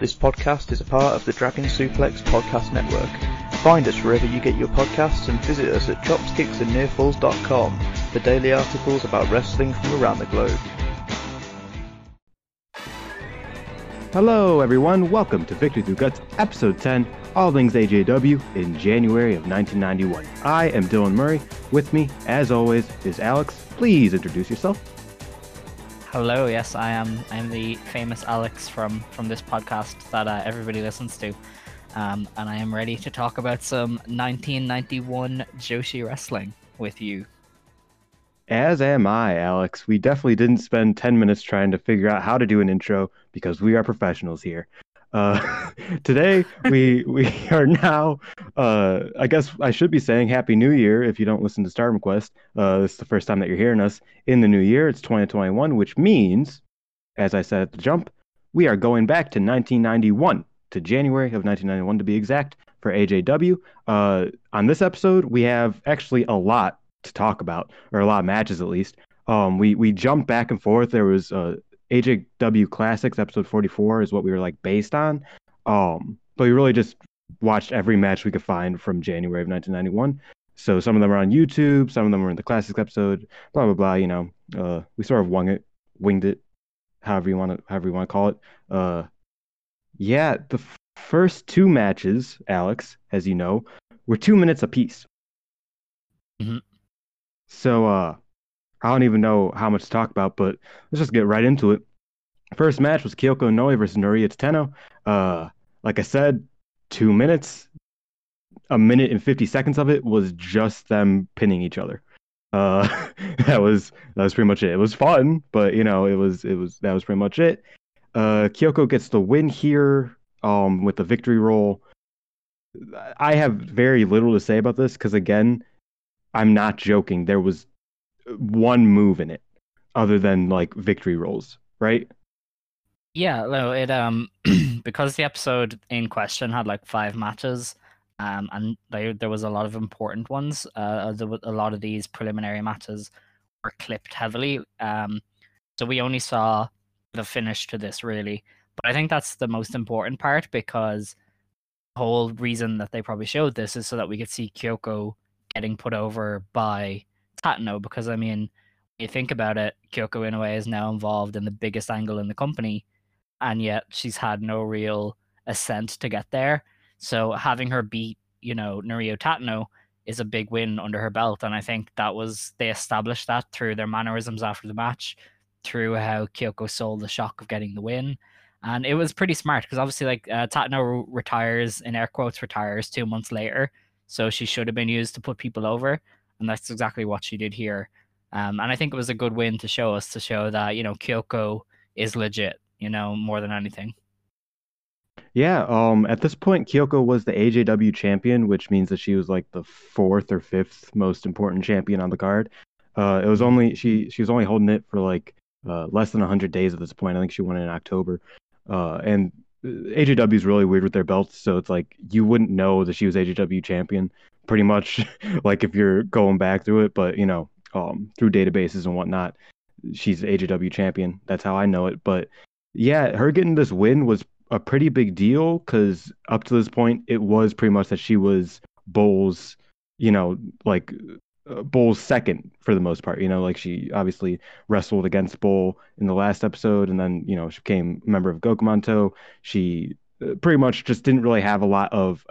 This podcast is a part of the Dragon Suplex Podcast Network. Find us wherever you get your podcasts and visit us at ChopsKicksAndNearFalls.com for daily articles about wrestling from around the globe. Hello everyone, welcome to Victory Through Guts, Episode 10, all things AJW in January of 1991. I am Dylan Murray. With me, as always, is Alex. Please introduce yourself. Hello, yes, I'm the famous Alex from this podcast that everybody listens to, and I am ready to talk about some 1991 Joshi wrestling with you. As am I, Alex. We definitely didn't spend 10 minutes trying to figure out how to do an intro because we are professionals here. Today, we are now, I guess I should be saying Happy New Year if you don't listen to Star Request. This is the first time that you're hearing us in the new year. It's 2021, which means, as I said at the jump, we are going back to 1991, to January of 1991 to be exact, for AJW. On this episode, we have actually a lot to talk about, or a lot of matches at least. We jumped back and forth. There was AJW Classics, episode 44 is what we were like based on. But we really just watched every match we could find from January of 1991. So some of them are on YouTube, some of them were in the Classics episode, blah, blah, blah, you know. We sort of winged it, however you want to call it. Yeah, the first two matches, Alex, as you know, were 2 minutes apiece. Mm-hmm. So, I don't even know how much to talk about, but let's just get right into it. First match was Kyoko Inoue versus Noriyo Tateno. Like I said, 2 minutes. A minute and 50 seconds of it was just them pinning each other. That was pretty much it. It was fun, but you know, that was pretty much it. Kyoko gets the win here, with the victory roll. I have very little to say about this because, again, I'm not joking. There was one move in it other than like victory rolls, right? Yeah, no, it because the episode in question had like five matches, and there was a lot of important ones. A lot of these preliminary matches were clipped heavily, so we only saw the finish to this really. But I think that's the most important part, because the whole reason that they probably showed this is so that we could see Kyoko getting put over by Tateno, because I mean, you think about it, Kyoko Inoue is now involved in the biggest angle in the company, and yet she's had no real ascent to get there. So having her beat, you know, Noriyo Tateno is a big win under her belt, and I think that was, they established that through their mannerisms after the match, through how Kyoko sold the shock of getting the win, and it was pretty smart because obviously, like, Tateno retires, in air quotes, retires 2 months later, so she should have been used to put people over. And that's exactly what she did here. And I think it was a good win to show us, to show that, you know, Kyoko is legit, you know, more than anything. Yeah, at this point, Kyoko was the AJW champion, which means that she was like the fourth or fifth most important champion on the card. It was only, she was only holding it for like less than 100 days at this point. I think she won it in October. And AJW is really weird with their belts, so it's like you wouldn't know that she was AJW champion pretty much, like, if you're going back through it, but you know, through databases and whatnot, she's AJW champion. That's how I know it. But yeah, her getting this win was a pretty big deal, because up to this point, it was pretty much that she was Bull's, you know, like Bull's second for the most part. You know, like, she obviously wrestled against Bull in the last episode, and then, you know, she became a member of Gokumon-To. She pretty much just didn't really have a lot of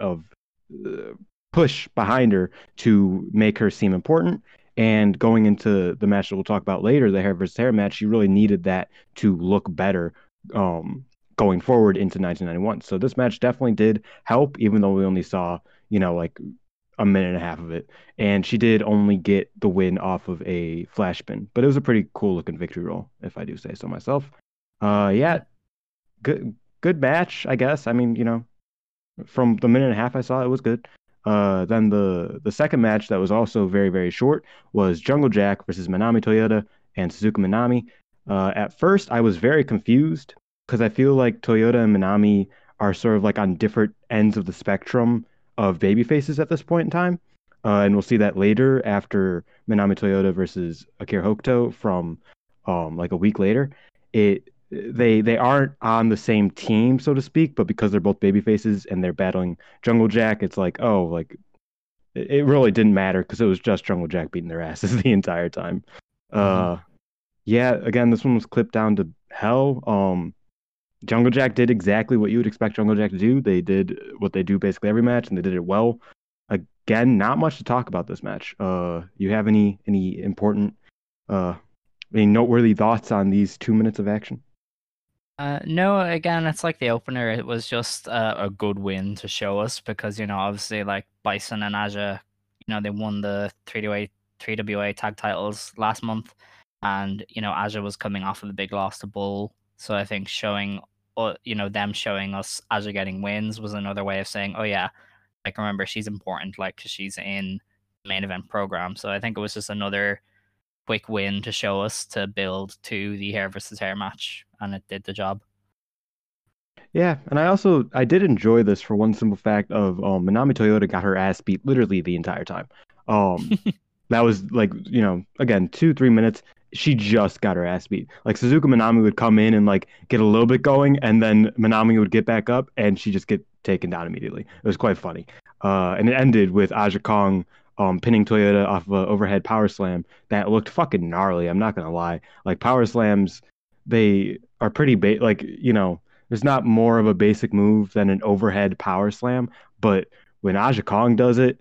push behind her to make her seem important. And going into the match that we'll talk about later, the hair versus hair match, she really needed that to look better going forward into 1991. So this match definitely did help, even though we only saw, you know, like a minute and a half of it. And she did only get the win off of a flash pin, but it was a pretty cool looking victory roll, if I do say so myself. Yeah, good match, I guess. I mean, you know, from the minute and a half I saw, it was good. Then the second match that was also very, very short was Jungle Jack versus Manami Toyota and Suzuka Minami. At first, I was very confused because I feel like Toyota and Minami are sort of like on different ends of the spectrum of babyfaces at this point in time. And we'll see that later after Manami Toyota versus Akira Hokuto from like a week later. It they aren't on the same team, so to speak, but because they're both babyfaces and they're battling Jungle Jack, it's like, oh, like it really didn't matter because it was just Jungle Jack beating their asses the entire time. Yeah, again, this one was clipped down to hell. Jungle Jack did exactly what you would expect Jungle Jack to do. They did what they do basically every match, and they did it well. Again, not much to talk about this match. You have any important, any noteworthy thoughts on these 2 minutes of action? No, again, it's like the opener. It was just a good win to show us because, you know, obviously, like, Bison and Aja, you know, they won the 3WA tag titles last month. And, you know, Aja was coming off of the big loss to Bull. So I think showing, you know, them showing us Aja getting wins was another way of saying, oh, yeah, like, remember, she's important, like, because she's in the main event program. So I think it was just another quick win to show us to build to the hair versus hair match, and it did the job. Yeah, and I did enjoy this for one simple fact of Manami Toyota got her ass beat literally the entire time. That was, like, you know, again, 2-3 minutes. She just got her ass beat. Like, Suzuka Minami would come in and, like, get a little bit going, and then Minami would get back up, and she just get taken down immediately. It was quite funny. And it ended with Aja Kong pinning Toyota off of an overhead power slam that looked fucking gnarly, I'm not going to lie. Like, power slams, they are pretty, like, you know, there's not more of a basic move than an overhead power slam, but when Aja Kong does it,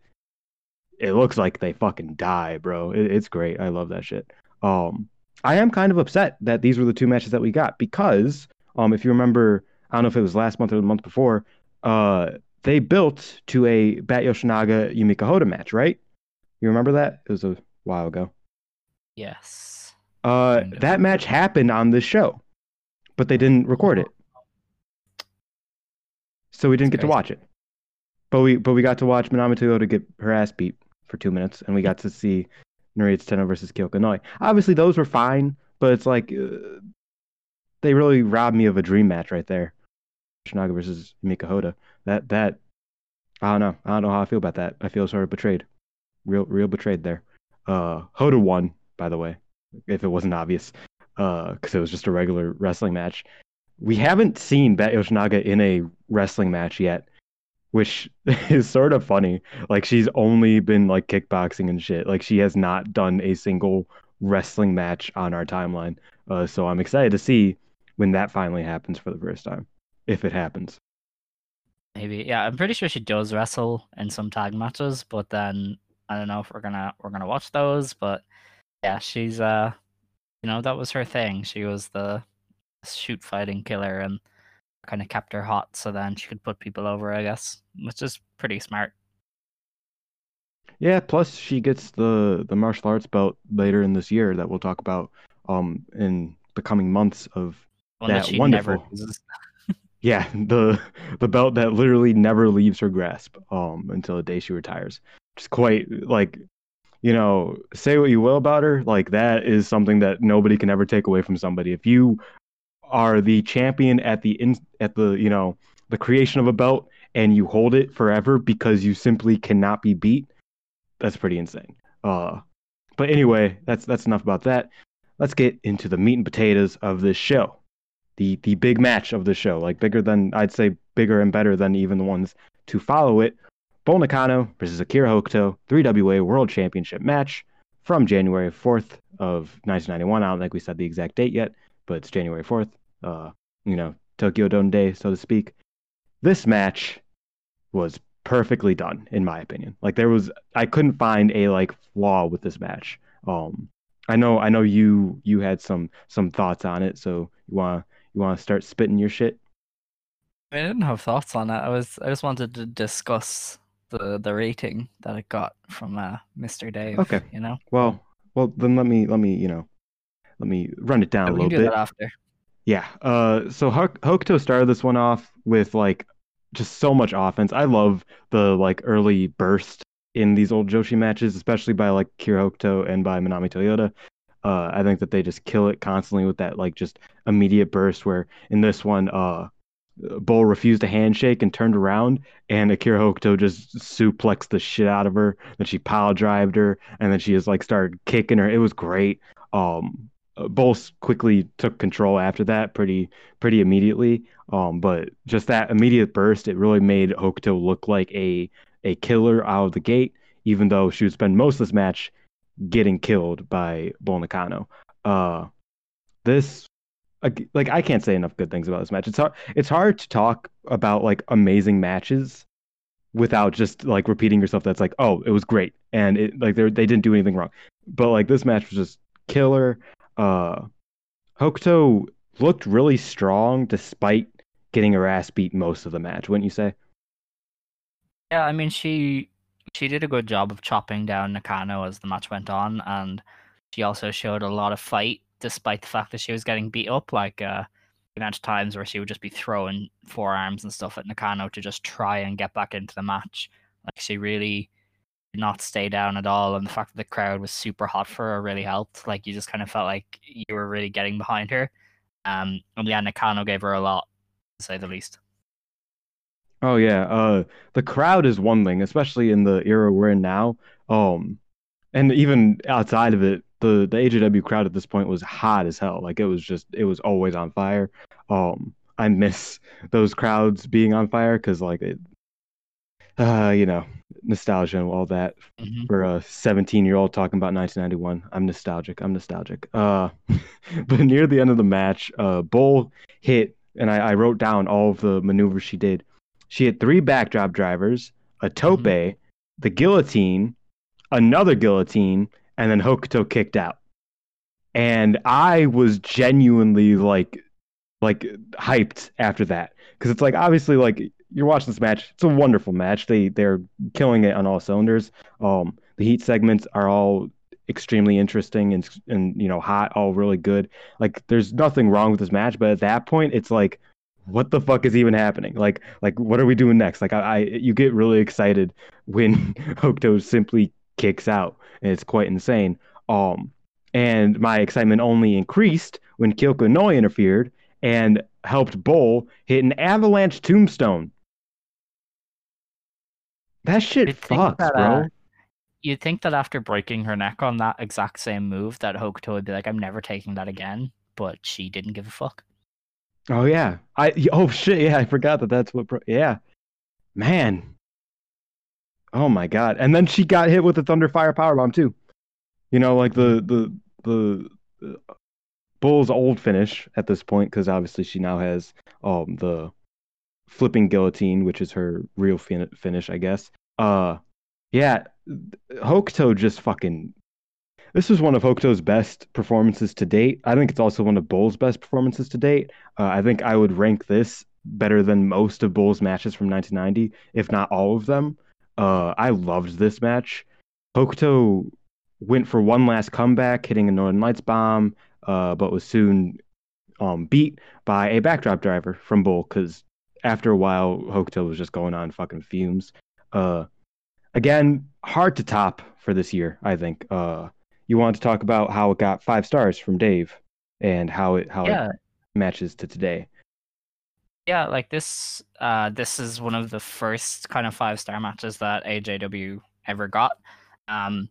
it looks like they fucking die, bro. It's great. I love that shit. I am kind of upset that these were the two matches that we got because, if you remember, I don't know if it was last month or the month before, they built to a Bat Yoshinaga Yumiko Hotta match, right? You remember that? It was a while ago. Yes. That match happened on this show, but they didn't record it, so we didn't get to watch it. But we got to watch Manami Toyota get her ass beat for 2 minutes, and we got to see Noriyo Tateno versus Kyoko Inoue. Obviously, those were fine, but it's like they really robbed me of a dream match right there. Shinaga versus Mika Hotta. That I don't know how I feel about that. I feel sort of betrayed, real betrayed there. Hoda won, by the way, if it wasn't obvious, because it was just a regular wrestling match. We haven't seen Bat Yoshinaga in a wrestling match yet, which is sort of funny. Like, she's only been, like, kickboxing and shit. Like, she has not done a single wrestling match on our timeline. So I'm excited to see when that finally happens for the first time, if it happens. Maybe, yeah. I'm pretty sure she does wrestle in some tag matches, but then I don't know if we're gonna watch those. But yeah, she's you know, that was her thing. She was the shoot fighting killer and kind of kept her hot, so then she could put people over, I guess, which is pretty smart. Yeah, plus she gets the martial arts belt later in this year that we'll talk about in the coming months of that wonderful. Yeah, the belt that literally never leaves her grasp until the day she retires. Just quite, like, you know, say what you will about her, like, that is something that nobody can ever take away from somebody. If you are the champion at the you know, the creation of a belt, and you hold it forever because you simply cannot be beat, that's pretty insane. But anyway, that's enough about that. Let's get into the meat and potatoes of this show, the big match of the show, like, bigger than, I'd say, bigger and better than even the ones to follow it. Bull Nakano versus Akira Hokuto 3WA World Championship match from January 4th of 1991. I don't think we said the exact date yet, but it's January 4th, you know, Tokyo Dome Day, so to speak. This match was perfectly done, in my opinion. Like, I couldn't find a, like, flaw with this match. I know you had some thoughts on it, so you wanna start spitting your shit? I didn't have thoughts on it. I just wanted to discuss the rating that it got from Mr. Dave. Okay. You know. Well, then let me you know. Let me run it down a little bit. We can do that after. Yeah. So Hokuto started this one off with, like, just so much offense. I love the, like, early burst in these old Joshi matches, especially by, like, Akira Hokuto and by Manami Toyota. I think that they just kill it constantly with that, like, just immediate burst where in this one, Bull refused a handshake and turned around, and Akira Hokuto just suplexed the shit out of her. Then she pile-drived her, and then she just, like, started kicking her. It was great. both quickly took control after that pretty immediately. But just that immediate burst, it really made Hokuto look like a killer out of the gate, even though she would spend most of this match getting killed by Bull Nakano. This, I can't say enough good things about this match. It's hard to talk about like amazing matches without just like repeating yourself. That's like, oh, it was great, and it like they didn't do anything wrong. But like this match was just killer. Hokuto looked really strong despite getting her ass beat most of the match, wouldn't you say? Yeah, I mean she did a good job of chopping down Nakano as the match went on, and she also showed a lot of fight despite the fact that she was getting beat up. Like the amount of times where she would just be throwing forearms and stuff at Nakano to just try and get back into the match. Like she really did not stay down at all, and the fact that the crowd was super hot for her really helped. Like you just kind of felt like you were really getting behind her. And yeah, Nakano gave her a lot, to say the least. Oh yeah, the crowd is one thing, especially in the era we're in now. And even outside of it, the AJW crowd at this point was hot as hell. Like it was always on fire. I miss those crowds being on fire because like it, nostalgia and all that. Mm-hmm. For a 17-year-old talking about 1991, I'm nostalgic. But near the end of the match, Bull hit, and I wrote down all of the maneuvers she did. She had 3 backdrop drivers, a tope, mm-hmm. the guillotine, another guillotine, and then Hokuto kicked out. And I was genuinely like hyped after that, because it's like obviously like you're watching this match. It's a wonderful match. They're killing it on all cylinders. The heat segments are all extremely interesting and hot, all really good. Like there's nothing wrong with this match, but at that point it's like, what the fuck is even happening? Like, what are we doing next? Like, you get really excited when Hokuto simply kicks out, and it's quite insane. And my excitement only increased when Kyoko Inoue interfered and helped Bull hit an avalanche tombstone. That shit fucks, bro. You'd think that after breaking her neck on that exact same move, that Hokuto would be like, "I'm never taking that again," but she didn't give a fuck. Oh yeah, I forgot that. That's what. Yeah, man. Oh my god! And then she got hit with a thunder fire powerbomb too. Like the Bull's old finish at this point, because obviously she now has the flipping guillotine, which is her real finish, I guess. Yeah, Hokuto just fucking. This is one of Hokuto's best performances to date. I think it's also one of Bull's best performances to date. I think I would rank this better than most of Bull's matches from 1990, if not all of them. I loved this match. Hokuto went for one last comeback, hitting a Northern Lights bomb, but was soon beat by a backdrop driver from Bull, because after a while, Hokuto was just going on fucking fumes. Again, hard to top for this year, I think. You wanted to talk about how it got 5 stars from Dave and how it matches to today. Yeah, like this is one of the first kind of 5-star matches that AJW ever got. And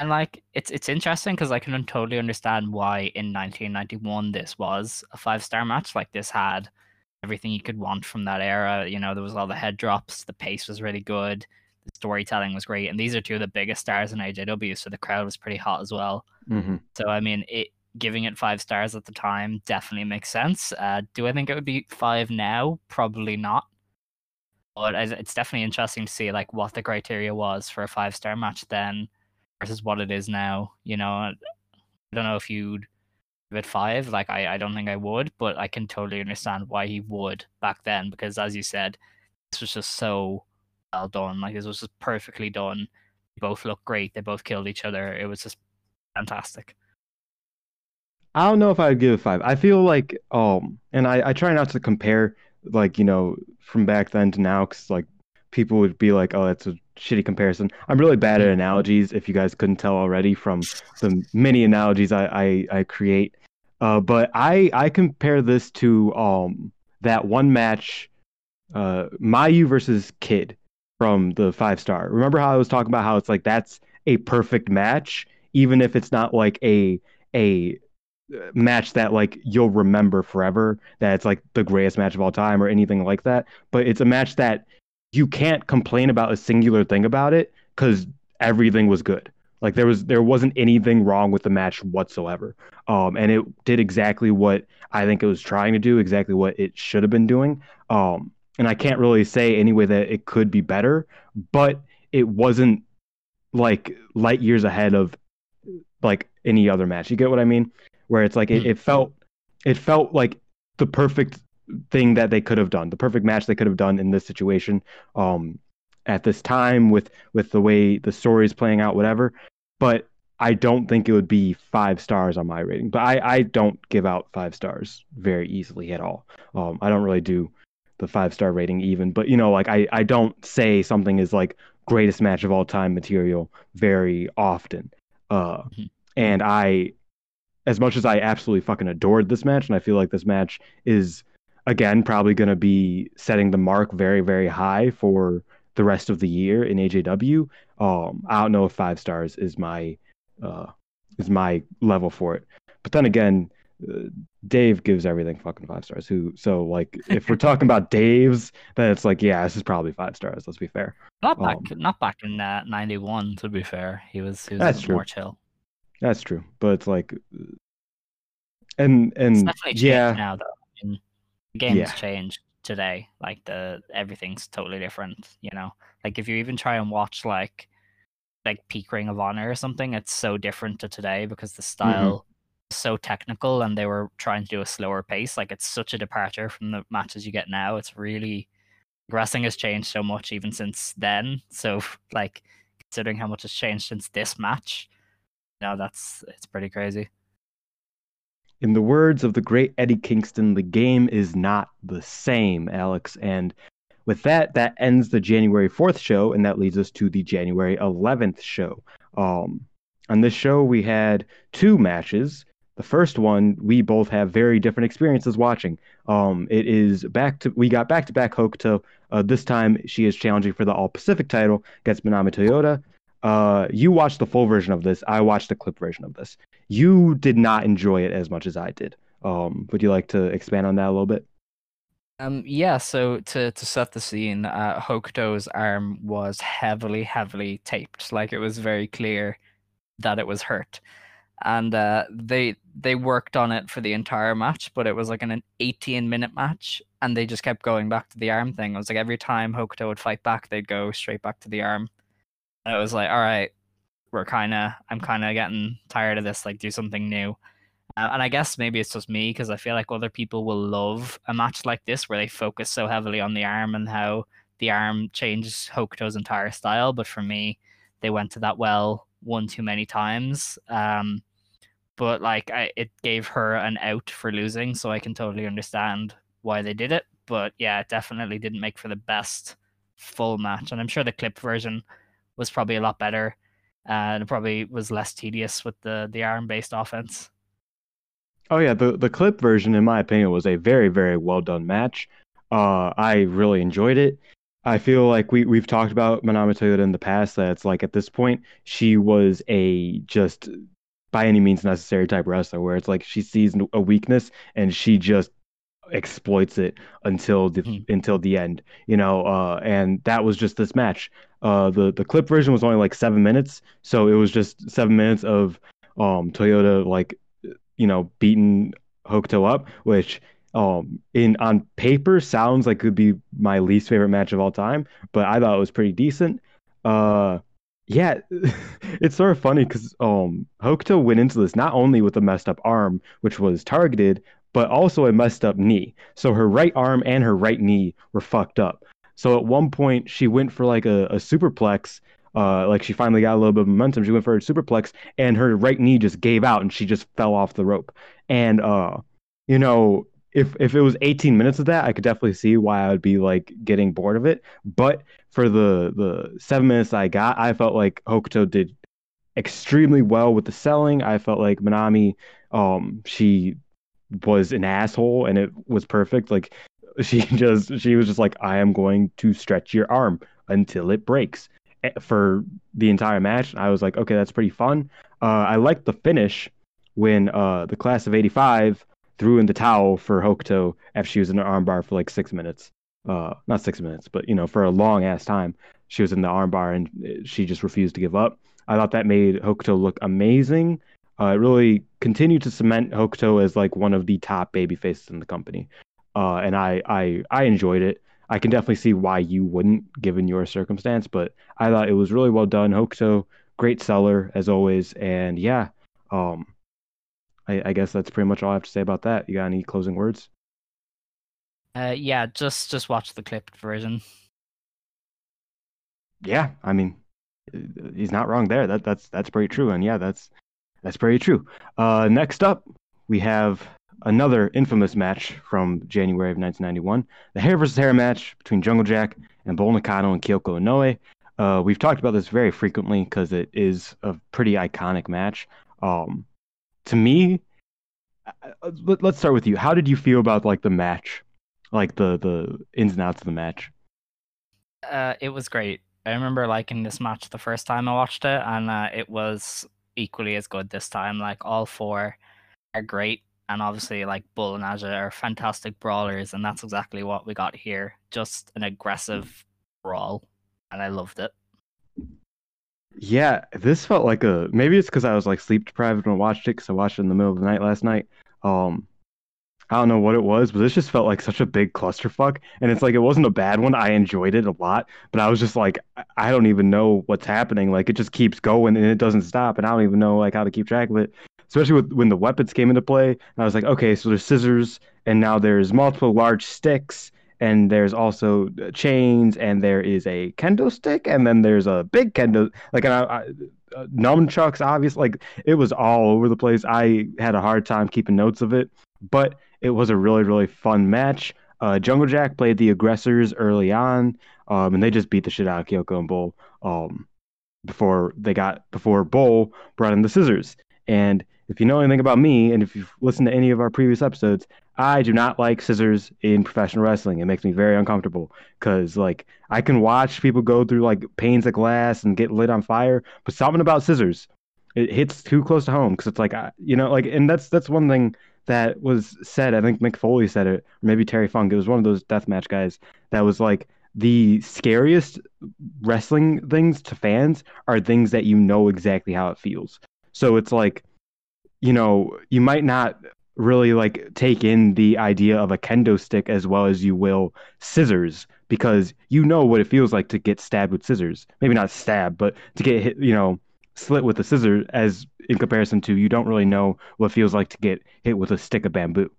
like it's interesting because I can totally understand why in 1991 this was a 5-star match. Like this had everything you could want from that era. There was all the head drops, the pace was really good. Storytelling was great, and these are 2 of the biggest stars in AJW, so the crowd was pretty hot as well. Mm-hmm. So I mean, giving it 5 stars at the time definitely makes sense. Do I think it would be 5 now? Probably not. But it's definitely interesting to see like what the criteria was for a 5-star match then versus what it is now. I don't know if you'd give it 5. Like I don't think I would, but I can totally understand why he would back then, because as you said, this was just so well done. Like this was just perfectly done. Both looked great. They both killed each other. It was just fantastic. I don't know if I would give it 5. I feel like and I try not to compare like from back then to now, because like people would be like, oh, that's a shitty comparison. I'm really bad at analogies, if you guys couldn't tell already from the many analogies I create. But I compare this to that one match, Mayu versus Kid from the 5-star. Remember how I was talking about how it's like that's a perfect match, even if it's not like a a match that like you'll remember forever, that it's like the greatest match of all time or anything like that, but it's a match that you can't complain about a singular thing about it because everything was good. Like there wasn't anything wrong with the match whatsoever. And it did exactly what I think it was trying to do, exactly what it should have been doing. And I can't really say anyway that it could be better, but it wasn't like light years ahead of like any other match. You get what I mean? Where it's like it felt like the perfect thing that they could have done, the perfect match they could have done in this situation, at this time with the way the story is playing out, whatever. But I don't think it would be 5 stars on my rating. But I don't give out 5 stars very easily at all. I don't really do the 5-star rating even. But, you know, like I don't say something is like greatest match of all time material very often. And I, as much as I absolutely fucking adored this match, and I feel like this match is, again, probably going to be setting the mark very, very high for the rest of the year in AJW. I don't know if 5 stars is my level for it. But then again, Dave gives everything fucking 5 stars. So like, if we're talking about Dave's, then it's like, yeah, this is probably 5 stars. Let's be fair. Not back in 91. To be fair, he was that's true. More chill. That's true. But it's like, and it's definitely changed now though. I mean, the game's changed today, like everything's totally different, you know. Like if you even try and watch like peak Ring of Honor or something, it's so different to today because the style is so technical and they were trying to do a slower pace. Like it's such a departure from the matches you get now. It's really, wrestling has changed so much even since then. So like considering how much has changed since this match, you know, it's pretty crazy. In the words of the great Eddie Kingston, the game is not the same, Alex. And with that ends the January 4th show, and that leads us to the January 11th show. On this show, we had 2 matches. The first one, we both have very different experiences watching. It is we got back-to-back Hokuto. This time, she is challenging for the All-Pacific title against Manami Toyota. You watched the full version of this. I watched the clip version of this. You did not enjoy it as much as I did. Would you like to expand on that a little bit? Yeah, so to set the scene, Hokuto's arm was heavily, heavily taped. Like, it was very clear that it was hurt. And they worked on it for the entire match, but it was like an 18-minute match, and they just kept going back to the arm thing. It was like every time Hokuto would fight back, they'd go straight back to the arm. And it was like, all right, I'm kind of getting tired of this, like, do something new. And I guess maybe it's just me, because I feel like other people will love a match like this where they focus so heavily on the arm and how the arm changes Hokuto's entire style. But for me, they went to that well one too many times. But like it gave her an out for losing, so I can totally understand why they did it. But yeah, it definitely didn't make for the best full match. And I'm sure the clip version was probably a lot better. And it probably was less tedious with the arm-based offense. Oh, yeah. The clip version, in my opinion, was a very, very well-done match. I really enjoyed it. I feel like we've talked about Manami Toyota in the past, that it's like at this point, she was a just by any means necessary type wrestler, where it's like she sees a weakness and she just exploits it until the end, you know. And that was just this match. The clip version was only like 7 minutes, so it was just 7 minutes of Toyota, like, you know, beating Hokuto up, which on paper sounds like could be my least favorite match of all time, but I thought it was pretty decent. Yeah, it's sort of funny because Hokuto went into this not only with a messed up arm, which was targeted, but also a messed up knee. So her right arm and her right knee were fucked up. So at one point, she went for like a superplex. Like she finally got a little bit of momentum. She went for a superplex, and her right knee just gave out, and she just fell off the rope. And, you know, if it was 18 minutes of that, I could definitely see why I would be like getting bored of it. But for the 7 minutes I got, I felt like Hokuto did extremely well with the selling. I felt like Manami, she was an asshole, and it was perfect. Like she was just like, I am going to stretch your arm until it breaks for the entire match. I was like, okay, that's pretty fun. I liked the finish when the class of 85 threw in the towel for Hokuto after she was in the armbar for like 6 minutes. Not 6 minutes, but, you know, for a long ass time, she was in the armbar and she just refused to give up. I thought that made Hokuto look amazing. It really continued to cement Hokuto as like one of the top babyfaces in the company. And I enjoyed it. I can definitely see why you wouldn't, given your circumstance, but I thought it was really well done. Hokuto, great seller as always. And yeah, I guess that's pretty much all I have to say about that. You got any closing words? Yeah, just watch the clipped version. Yeah, I mean, he's not wrong there. That's pretty true. And yeah, that's pretty true. Next up, we have another infamous match from January of 1991, the hair versus hair match between Jungle Jack and Bull Nakano and Kyoko Inoue. We've talked about this very frequently because it is a pretty iconic match. To me, let's start with you. How did you feel about like the match, like the ins and outs of the match? It was great. I remember liking this match the first time I watched it, and it was equally as good this time. Like, all four are great, and obviously like Bull and Aja are fantastic brawlers, and that's exactly what we got here. Just an aggressive brawl, and I loved it. Yeah, this felt like a... Maybe it's because I was like sleep deprived when I watched it, because I watched it in the middle of the night last night. I don't know what it was, but this just felt like such a big clusterfuck. And it's like, it wasn't a bad one. I enjoyed it a lot, but I was just like, I don't even know what's happening. Like, it just keeps going and it doesn't stop. And I don't even know like how to keep track of it, especially when the weapons came into play. And I was like, okay, so there's scissors, and now there's multiple large sticks, and there's also chains, and there is a kendo stick, and then there's a big kendo, like, and I nunchucks, obviously. Like, it was all over the place. I had a hard time keeping notes of it, but it was a really, really fun match. Jungle Jack played the aggressors early on, and they just beat the shit out of Kyoko and Bull before Bull brought in the scissors. And if you know anything about me, and if you've listened to any of our previous episodes, I do not like scissors in professional wrestling. It makes me very uncomfortable because, like, I can watch people go through, like, panes of glass and get lit on fire, but something about scissors, it hits too close to home because it's like, you know, like, and that's one thing that was said. I think Mick Foley said it, or maybe Terry Funk. It was one of those deathmatch guys that was like, the scariest wrestling things to fans are things that you know exactly how it feels. So it's like, you know, you might not really like take in the idea of a kendo stick as well as you will scissors, because you know what it feels like to get stabbed with scissors. Maybe not stabbed, but to get hit, you know, slit with a scissor, as in comparison to, you don't really know what it feels like to get hit with a stick of bamboo.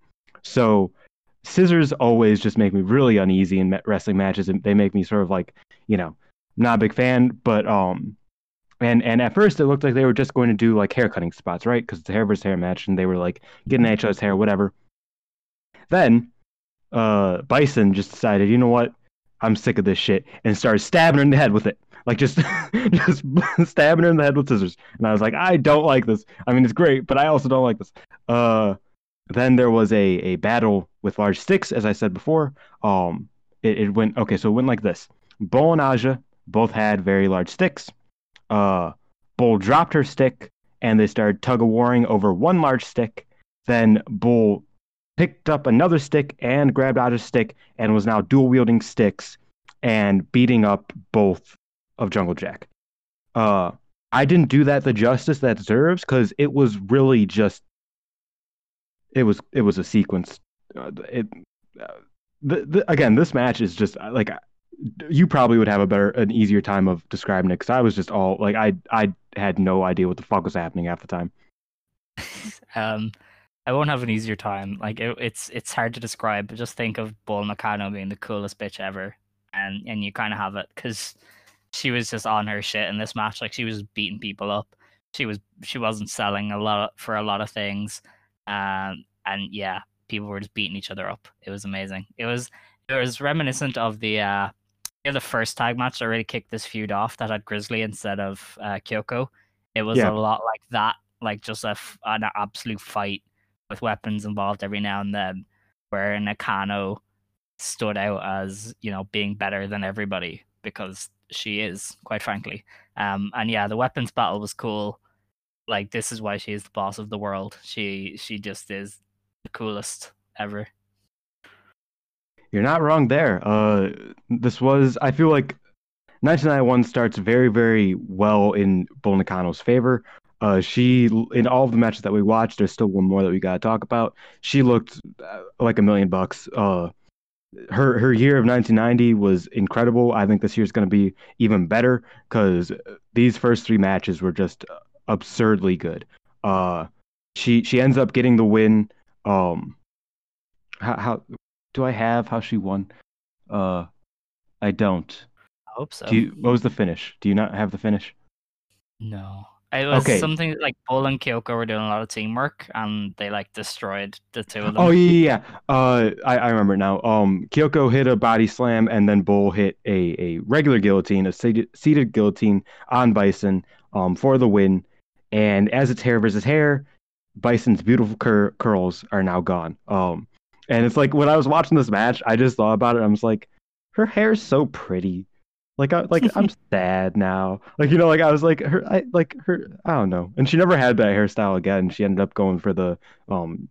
So scissors always just make me really uneasy in wrestling matches, and they make me sort of like, you know, not a big fan. But And at first, it looked like they were just going to do, like, hair cutting spots, right? Because it's a hair versus hair match, and they were, like, getting at each other's hair, whatever. Then, Bison just decided, you know what? I'm sick of this shit, and started stabbing her in the head with it. Like, just, just stabbing her in the head with scissors. And I was like, I don't like this. I mean, it's great, but I also don't like this. Then there was a battle with large sticks, as I said before. It went like this. Bull and Aja both had very large sticks. Bull dropped her stick, and they started tug-of-warring over one large stick. Then Bull picked up another stick and grabbed Aja's stick, and was now dual-wielding sticks and beating up both of Jungle Jack. I didn't do that the justice that deserves, because it was really just... It was a sequence. Again, this match is just, like... You probably would have an easier time of describing it, because I was just all like, I had no idea what the fuck was happening half the time. I won't have an easier time. Like, it's hard to describe, but just think of Bull Nakano being the coolest bitch ever, and you kind of have it, because she was just on her shit in this match. Like, she was beating people up. She wasn't selling for a lot of things, and yeah, people were just beating each other up. It was amazing. It was reminiscent of the first tag match that really kicked this feud off, that had Grizzly instead of Kyoko. It was a lot like that, like just an absolute fight with weapons involved every now and then, where Nakano stood out as, you know, being better than everybody, because she is, quite frankly. And yeah, the weapons battle was cool. like, this is why she is the boss of the world. She just is the coolest ever. You're not wrong there. This was, I feel like 1991 starts very, very well in Bull Nakano's favor. She, in all of the matches that we watched, there's still one more that we got to talk about. She looked like $1,000,000. Her year of 1990 was incredible. I think this year's going to be even better because these first three matches were just absurdly good. She ends up getting the win. How do I have how she won? I don't. I hope so. What was the finish? Do you not have the finish? No. It was something like Bull and Kyoko were doing a lot of teamwork, and they like destroyed the two of them. Oh yeah, yeah. I remember now. Kyoko hit a body slam, and then Bull hit a regular guillotine, a seated guillotine on Bison, for the win. And as it's hair versus hair, Bison's beautiful curls are now gone. And it's like when I was watching this match, I just thought about it. I was like, her hair's so pretty. Like I'm sad now. Like, you know, like I was like her, I don't know. And she never had that hairstyle again. She ended up going for the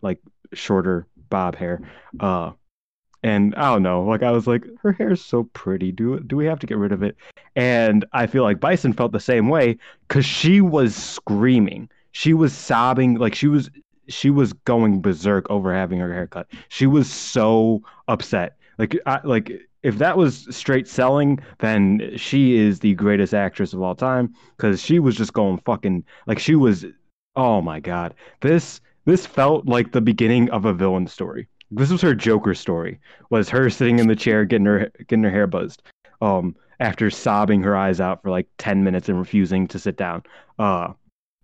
like shorter bob hair. And I don't know. Like I was like, her hair is so pretty. Do we have to get rid of it? And I feel like Bison felt the same way because she was screaming. She was sobbing. Like she was going berserk over having her hair cut. She was so upset. If that was straight selling, then she is the greatest actress of all time because she was just going fucking like she was. Oh my god, this felt like the beginning of a villain story. This was her Joker story. Was her sitting in the chair getting her hair buzzed, after sobbing her eyes out for like 10 minutes and refusing to sit down.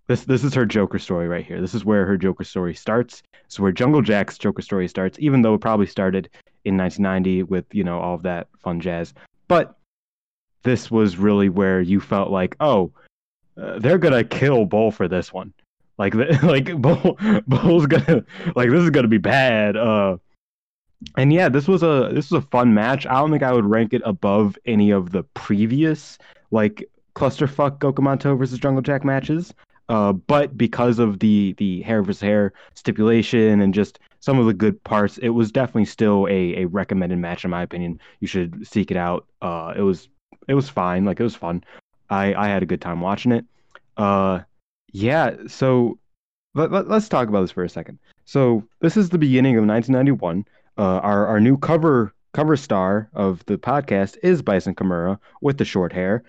This is her Joker story right here. This is where her Joker story starts. This is where Jungle Jack's Joker story starts, even though it probably started in 1990 with, you know, all of that fun jazz. But this was really where you felt like, oh, they're going to kill Bull for this one. Like Bull's going to, like, this is going to be bad. And yeah, this was a fun match. I don't think I would rank it above any of the previous, like, clusterfuck Gokumon-To versus Jungle Jack matches. But because of the hair versus hair stipulation and just some of the good parts, it was definitely still a recommended match in my opinion. You should seek it out. It was fine. Like, it was fun. I had a good time watching it. Yeah. So let's talk about this for a second. So this is the beginning of 1991. Our new cover star of the podcast is Bison Kimura with the short hair.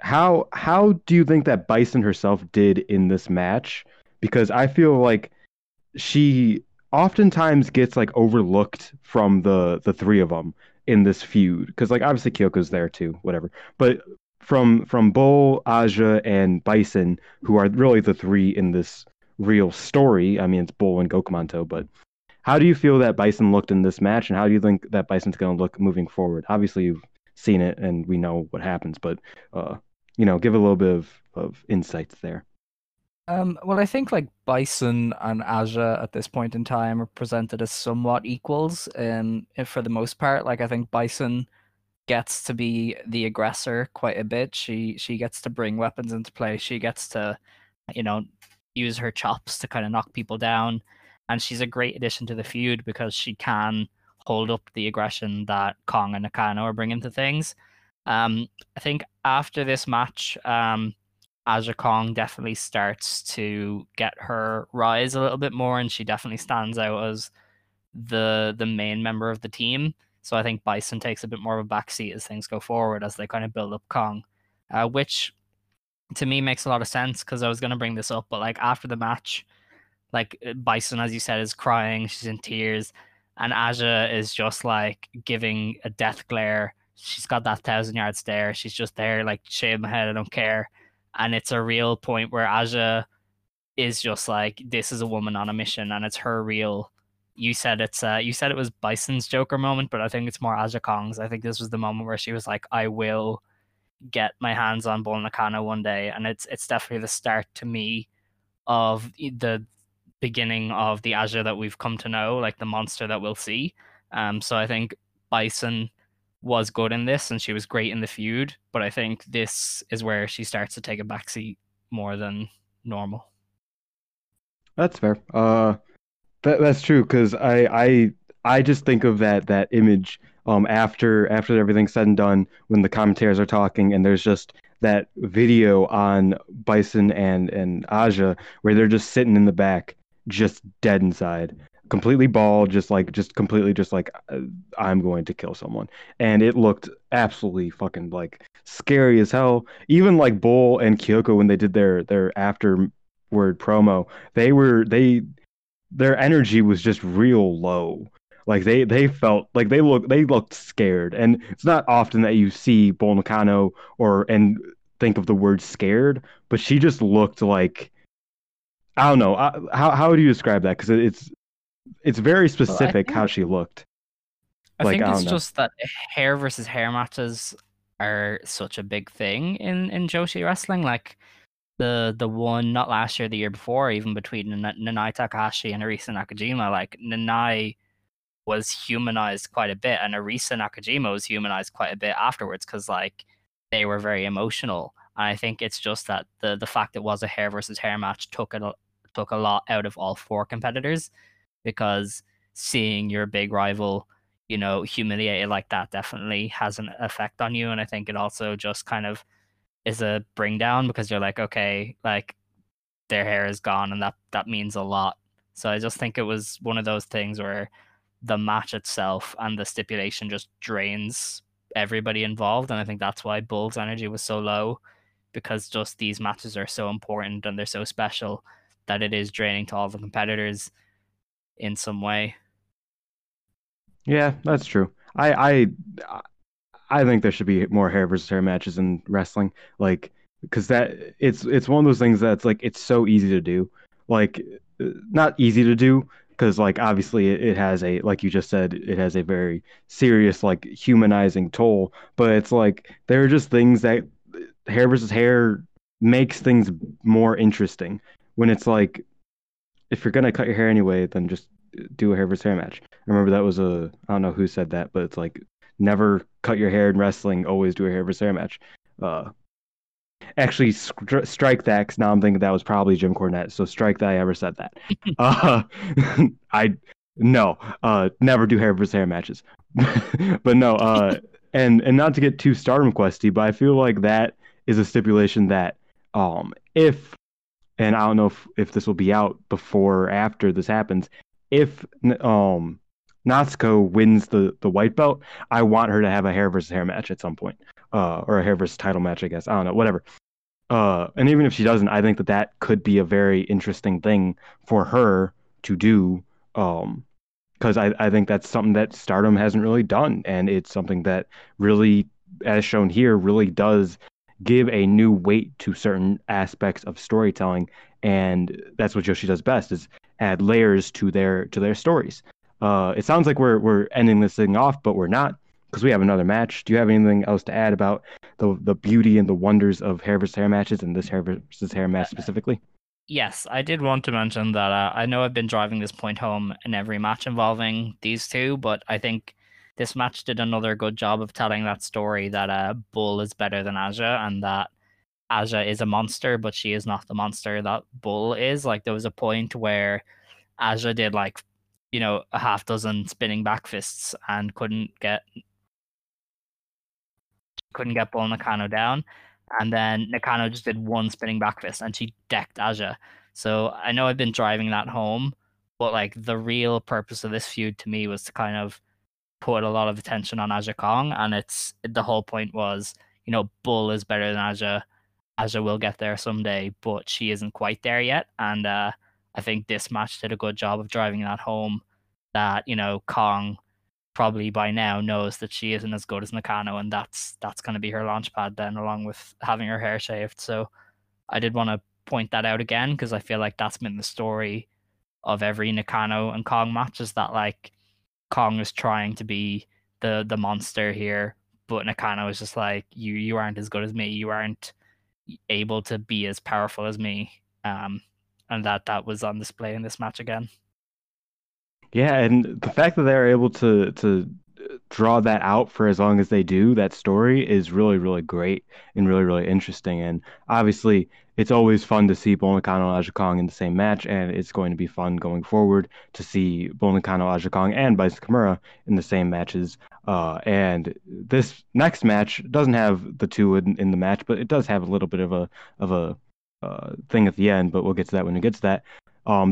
How do you think that Bison herself did in this match? Because I feel like she oftentimes gets like overlooked from the three of them in this feud. Because like obviously Kyoko's there too, whatever. But from Bull, Aja, and Bison, who are really the three in this real story. I mean, it's Bull and Gokumon-To, but how do you feel that Bison looked in this match, and how do you think that Bison's going to look moving forward? Obviously, you've seen it, and we know what happens, but you know, give a little bit of insights there. Well, I think like Bison and Aja at this point in time are presented as somewhat equals, and for the most part. Like, I think Bison gets to be the aggressor quite a bit. She gets to bring weapons into play. She gets to, you know, use her chops to kind of knock people down, and she's a great addition to the feud because she can hold up the aggression that Kong and Nakano are bringing to things. I think after this match, Aja Kong definitely starts to get her rise a little bit more, and she definitely stands out as the main member of the team. So I think Bison takes a bit more of a backseat as things go forward, as they kind of build up Kong, which to me makes a lot of sense because I was going to bring this up, but like after the match, like Bison, as you said, is crying, she's in tears, and Aja is just like giving a death glare. She's got that 1,000-yard stare. She's just there, like, shave my head, I don't care. And it's a real point where Aja is just like, this is a woman on a mission, and it's her real. You said it was Bison's Joker moment, but I think it's more Aja Kong's. I think this was the moment where she was like, I will get my hands on Bull Nakano one day, and it's definitely the start to me of the beginning of the Aja that we've come to know, like the monster that we'll see. So I think Bison was good in this, and she was great in the feud, but I think this is where she starts to take a backseat more than normal. That's fair. That's true, because I just think of that image after everything's said and done, when the commentators are talking and there's just that video on Bison and Aja where they're just sitting in the back, just dead inside, completely bald, just completely I'm going to kill someone. And it looked absolutely fucking scary as hell. Even Bull and Kyoko, when they did their afterword promo, their energy was just real low. They felt like they looked scared. And it's not often that you see Bull Nakano and think of the word scared, but she just looked like, I don't know. How would you describe that? Because it's very specific how she looked. I think it's just that hair versus hair matches are such a big thing in Joshi wrestling. The one, not last year, the year before, even between Nanai Takashi and Arisa Nakajima, Nanai was humanized quite a bit, and Arisa Nakajima was humanized quite a bit afterwards, because they were very emotional. And I think it's just that the fact it was a hair versus hair match took a lot out of all four competitors, because seeing your big rival, humiliated like that definitely has an effect on you. And I think it also just kind of is a bring down, because you're their hair is gone, and that means a lot. So I just think it was one of those things where the match itself and the stipulation just drains everybody involved. And I think that's why Bull's energy was so low, because just these matches are so important and they're so special that it is draining to all the competitors in some way. Yeah, that's true. I think there should be more hair versus hair matches in wrestling, because that it's one of those things that's it's so easy to do, not easy to do, because obviously it has a, like you just said, it has a very serious humanizing toll. But it's there are just things that hair versus hair makes things more interesting, when it's if you're gonna cut your hair anyway, then just do a hair versus hair match. I remember that was I don't know who said that, but it's never cut your hair in wrestling, always do a hair versus hair match. Actually, strike that, because now I'm thinking that was probably Jim Cornette, so strike that I ever said that. Never do hair versus hair matches. But no, and not to get too Stardom questy, but I feel that is a stipulation that if, and I don't know if this will be out before or after this happens, if Natsuko wins the white belt, I want her to have a hair versus hair match at some point, or a hair versus title match, I guess. I don't know, whatever. And even if she doesn't, I think that could be a very interesting thing for her to do, because I think that's something that Stardom hasn't really done, and it's something that really, as shown here, really does give a new weight to certain aspects of storytelling, and that's what Joshi does best, is add layers to their stories. It sounds like we're ending this thing off, but we're not, because we have another match. Do you have anything else to add about the beauty and the wonders of hair versus hair matches, and this hair versus hair match specifically? Yes, I did want to mention that I know I've been driving this point home in every match involving these two, but I think this match did another good job of telling that story that Bull is better than Aja, and that Aja is a monster, but she is not the monster that Bull is. There was a point where Aja did a half dozen spinning back fists and couldn't get Bull Nakano down, and then Nakano just did one spinning back fist and she decked Aja. So I know I've been driving that home, but the real purpose of this feud to me was to kind of put a lot of attention on Aja Kong, and it's the whole point was Bull is better than Aja will get there someday, but she isn't quite there yet. And I think this match did a good job of driving that home, that, Kong probably by now knows that she isn't as good as Nakano, and that's going to be her launch pad then, along with having her hair shaved. So I did want to point that out again, because I feel that's been the story of every Nakano and Kong match, is that Kong is trying to be the monster here, but Nakano is just you aren't as good as me, you aren't able to be as powerful as me. And that was on display in this match again. Yeah, and the fact that they're able to draw that out for as long as they do, that story is really, really great and really, really interesting. And obviously, it's always fun to see Bull Nakano and Aja Kong in the same match, and it's going to be fun going forward to see Bull Nakano, Aja Kong, and Bison Kimura in the same matches. And this next match doesn't have the two in the match, but it does have a little bit of a thing at the end, but we'll get to that when it gets to that.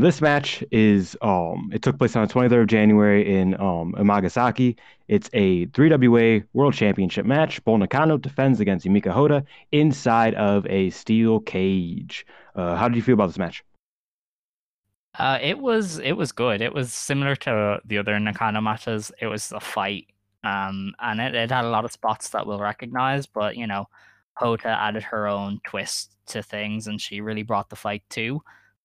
This match is, it took place on the 23rd of January in Yamagasaki. It's a 3WA World Championship match. Bull Nakano defends against Yumiko Hotta inside of a steel cage. How did you feel about this match? It was good. It was similar to the other Nakano matches. It was a fight, and it had a lot of spots that we'll recognize, but, you know, Hotta added her own twist to things, and she really brought the fight too.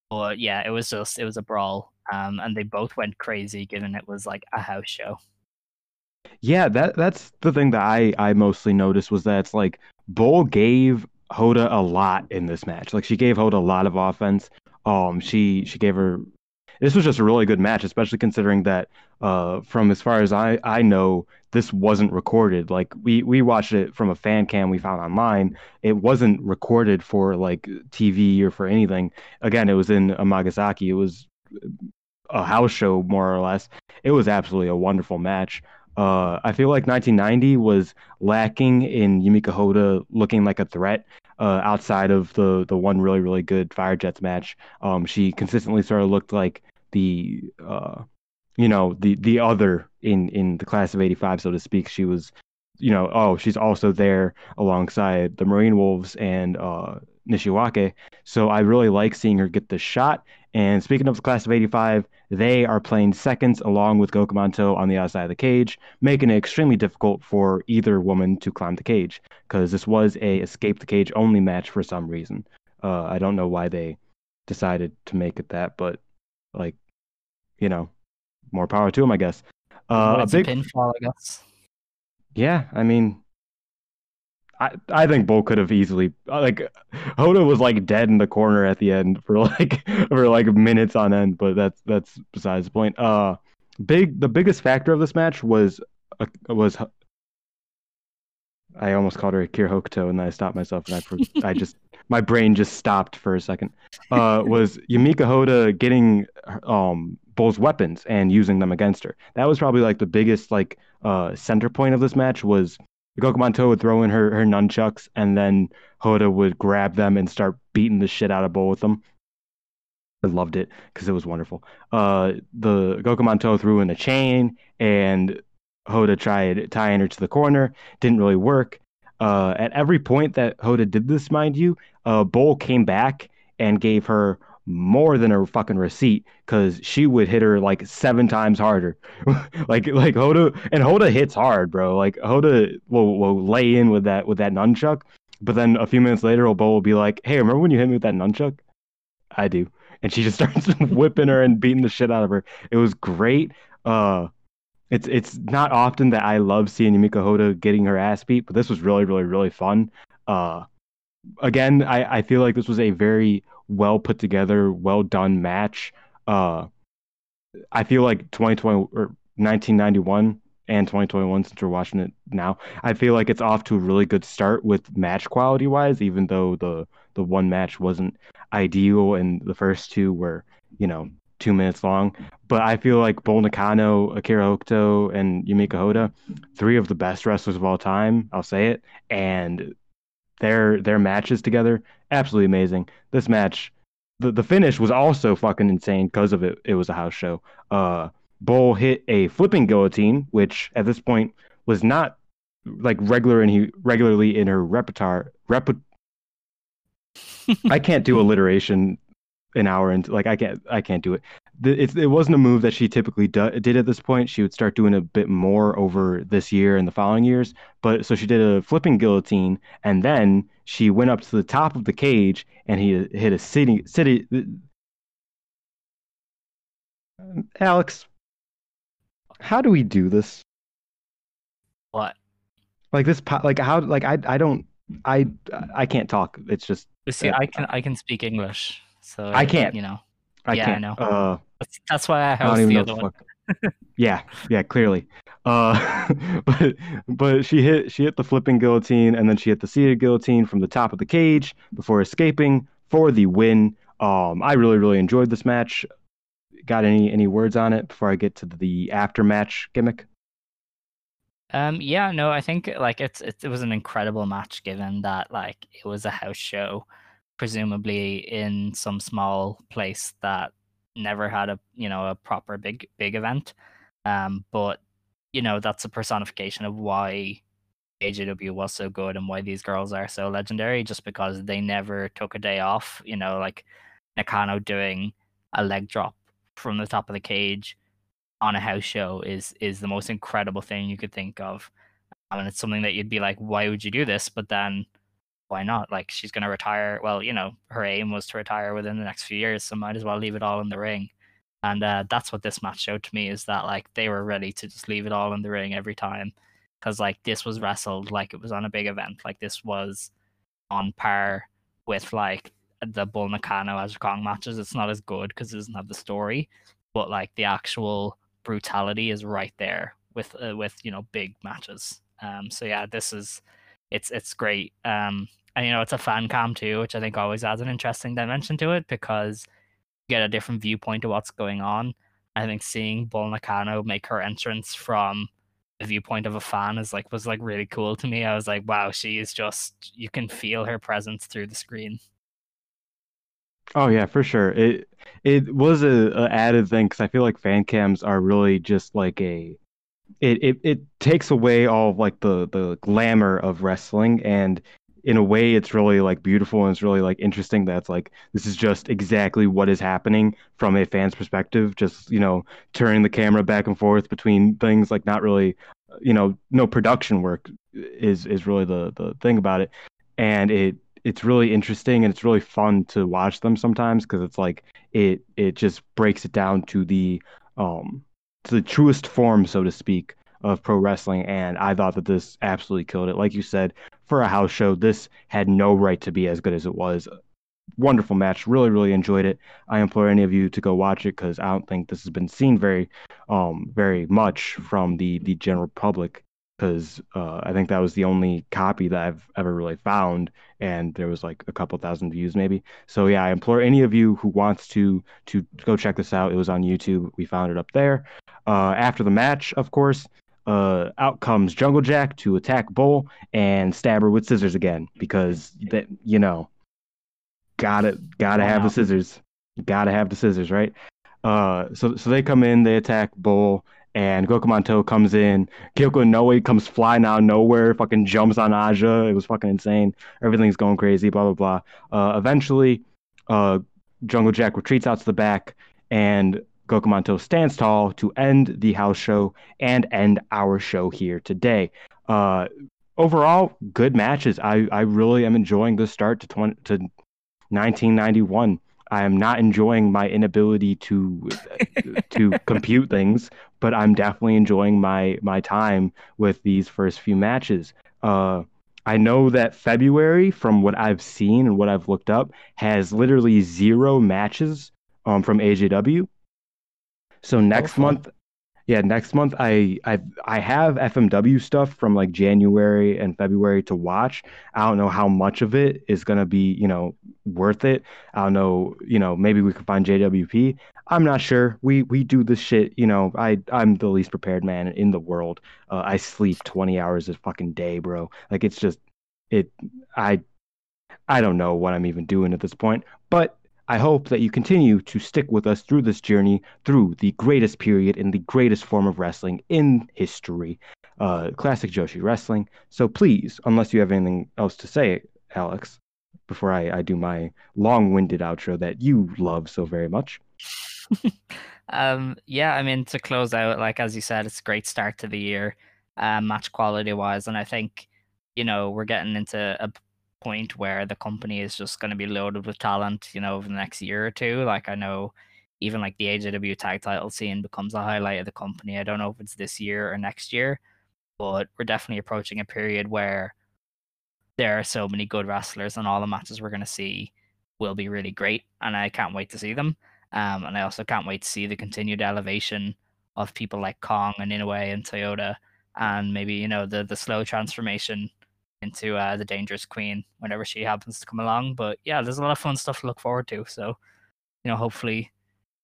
But yeah, it was a brawl, and they both went crazy, given it was like a house show. Yeah, that's the thing that I mostly noticed, was that it's like Bull gave Hotta a lot in this match. Like, she gave Hotta a lot of offense. She gave her. This was just a really good match, especially considering that from as far as I know, this wasn't recorded. Like, we watched it from a fan cam we found online. It wasn't recorded for, like, TV or for anything. Again, it was in Yamagasaki. It was a house show, more or less. It was absolutely a wonderful match. I feel like 1990 was lacking in Yumiko Hotta looking like a threat. Outside of the one really, really good Fire Jets match, she consistently sort of looked like the other in the Class of 85, so to speak. She was, she's also there alongside the Marine Wolves and Nishiwake. So I really like seeing her get this shot. And speaking of the Class of 85, they are playing seconds along with Gokumon-To on the outside of the cage, making it extremely difficult for either woman to climb the cage, because this was a escape the cage only match for some reason. I don't know why they decided to make it that, but, like, more power to them, I guess. It's a pinfall, I guess. Yeah, I mean, I think Bull could have easily, like, Hotta was like dead in the corner at the end for minutes on end, but that's besides the point. The biggest factor of this match was I almost called her Akira Hokuto, and then I stopped myself, and my brain just stopped for a second. Was Yumiko Hotta getting Bull's weapons and using them against her? That was probably like the biggest center point of this match was. Gokumon-To would throw in her nunchucks, and then Hotta would grab them and start beating the shit out of Bull with them. I loved it because it was wonderful. The Gokumon-To threw in a chain, and Hotta tried tying her to the corner. Didn't really work. At every point that Hotta did this, mind you, Bull came back and gave her more than a fucking receipt, because she would hit her like 7 times harder. like Hotta hits hard, bro. Like, Hotta will lay in with that nunchuck, but then a few minutes later, Bull will be like, "Hey, remember when you hit me with that nunchuck?" "I do," and she just starts whipping her and beating the shit out of her. It was great. It's not often that I love seeing Yumiko Hotta getting her ass beat, but this was really, really, really fun. Again, I feel like this was a very well put together, well done match. I feel like 2020 or 1991 and 2021, since we're watching it now, I feel like it's off to a really good start with match quality wise, even though the one match wasn't ideal and the first two were, 2 minutes long. But I feel like Bull Nakano, Akira Hokuto, and Yumiko Hotta, 3 of the best wrestlers of all time, I'll say it, and their matches together, absolutely amazing. This match, the finish was also fucking insane because of it. It was a house show. Bull hit a flipping guillotine, which at this point was not like regularly in her repertoire. I can't do alliteration an hour into, like, I can't do it. It wasn't a move that she typically did at this point. She would start doing a bit more over this year and the following years. But so she did a flipping guillotine, and then she went up to the top of the cage, and he hit a city. Alex, how do we do this? What? Like this? Like how? Like I don't. I can't talk. It's just. You see, I can speak English, so I can't. I know. That's why I house the other one. Yeah, clearly. But she hit the flipping guillotine, and then she hit the seated guillotine from the top of the cage before escaping for the win. I really enjoyed this match. Got any words on it before I get to the after match gimmick? Yeah, no, I think like it was an incredible match, given that like it was a house show, presumably in some small place that never had a proper big event. But you know, that's a personification of why AJW was so good and why these girls are so legendary, just because they never took a day off. You know, like Nakano doing a leg drop from the top of the cage on a house show is the most incredible thing you could think of. I mean, it's something that you'd be like, why would you do this? But then why not? Like, she's going to retire. Well, you know, her aim was to retire within the next few years, so might as well leave it all in the ring. And that's what this match showed to me, is that like they were ready to just leave it all in the ring every time, because like this was wrestled like it was on a big event. Like this was on par with like the Bull Nakano Aja Kong matches. It's not as good because it doesn't have the story, but like the actual brutality is right there with you know, big matches. So yeah, this is it's great. And you know, it's a fan cam too, which I think always adds an interesting dimension to it, because you get a different viewpoint of what's going on. I think seeing Bull Nakano make her entrance from the viewpoint of a fan was really cool to me. I was like, wow, she is just, you can feel her presence through the screen. Oh yeah, for sure. It was a added thing, because I feel like fan cams are really just like it takes away all of like the glamour of wrestling, and in a way it's really like beautiful, and it's really like interesting that's like this is just exactly what is happening from a fan's perspective, just, you know, turning the camera back and forth between things, like not really, you know, no production work is really the thing about it. And it's really interesting, and it's really fun to watch them sometimes, because it's like it just breaks it down to the truest form, so to speak, of pro wrestling. And I thought that this absolutely killed it. Like you said, for a house show, this had no right to be as good as it was. Wonderful match. Really enjoyed it. I implore any of you to go watch it, because I don't think this has been seen very much from the general public, because I think that was the only copy that I've ever really found, and there was like a couple thousand views maybe. So yeah, I implore any of you who wants to go check this out. It was on YouTube. We found it up there. After the match, of course, out comes Jungle Jack to attack Bull and stab her with scissors again, because that, you know, gotta have the scissors. Gotta have the scissors, right? So they come in, they attack Bull, and Gokumon-To comes in. Kyoko Inoue comes flying out of nowhere, fucking jumps on Aja. It was fucking insane. Everything's going crazy, blah, blah, blah. Eventually, Jungle Jack retreats out to the back, and Gokumon-To stands tall to end the house show and end our show here today. Overall, good matches. I really am enjoying the start to 1991. I am not enjoying my inability to compute things, but I'm definitely enjoying my time with these first few matches. I know that February, from what I've seen and what I've looked up, has literally 0 matches from AJW. So next month I have FMW stuff from like January and February to watch. I don't know how much of it is gonna be, you know, worth it. I don't know, you know, maybe we could find JWP. I'm not sure. We do this shit, you know. I'm the least prepared man in the world. I sleep 20 hours a fucking day, bro. Like it's just I don't know what I'm even doing at this point, but I hope that you continue to stick with us through this journey, through the greatest period in the greatest form of wrestling in history, classic Joshi wrestling. So please, unless you have anything else to say, Alex, before I do my long-winded outro that you love so very much. Yeah, I mean, to close out, like as you said, it's a great start to the year, match quality-wise, and I think, you know, we're getting into a point where the company is just going to be loaded with talent, you know, over the next year or two. Like I know even like the AJW tag title scene becomes a highlight of the company. I don't know if it's this year or next year, but we're definitely approaching a period where there are so many good wrestlers, and all the matches we're going to see will be really great, and I can't wait to see them. And I also can't wait to see the continued elevation of people like Kong and Inoue and Toyota, and maybe, you know, the slow transformation into the Dangerous Queen whenever she happens to come along. But yeah, there's a lot of fun stuff to look forward to. So, you know, hopefully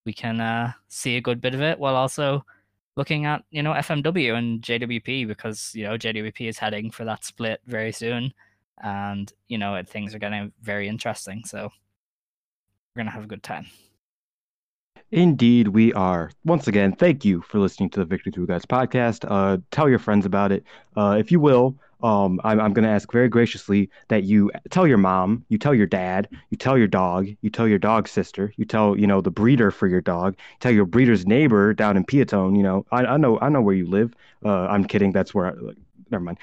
we can see a good bit of it while also looking at, you know, FMW and JWP, because, you know, JWP is heading for that split very soon. And, you know, things are getting very interesting. So we're going to have a good time. Indeed, we are. Once again, thank you for listening to the Victory Through Guts podcast. Tell your friends about it. If you will, I'm going to ask very graciously that you tell your mom, you tell your dad, you tell your dog, you tell your dog's sister, you tell, you know, the breeder for your dog, you tell your breeder's neighbor down in Peatone, you know, I know where you live. I'm kidding. That's where never mind.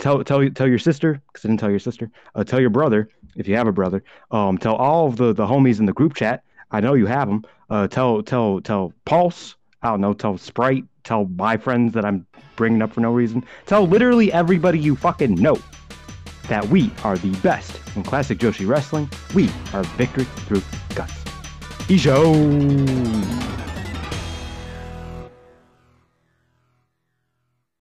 Tell your sister, because I didn't tell your sister. Tell your brother, if you have a brother. Tell all of the homies in the group chat. I know you have them. Tell Pulse. I don't know. Tell Sprite. Tell my friends that I'm bringing up for no reason. Tell literally everybody you fucking know that we are the best in classic Joshi wrestling. We are Victory Through Guts. Ijo.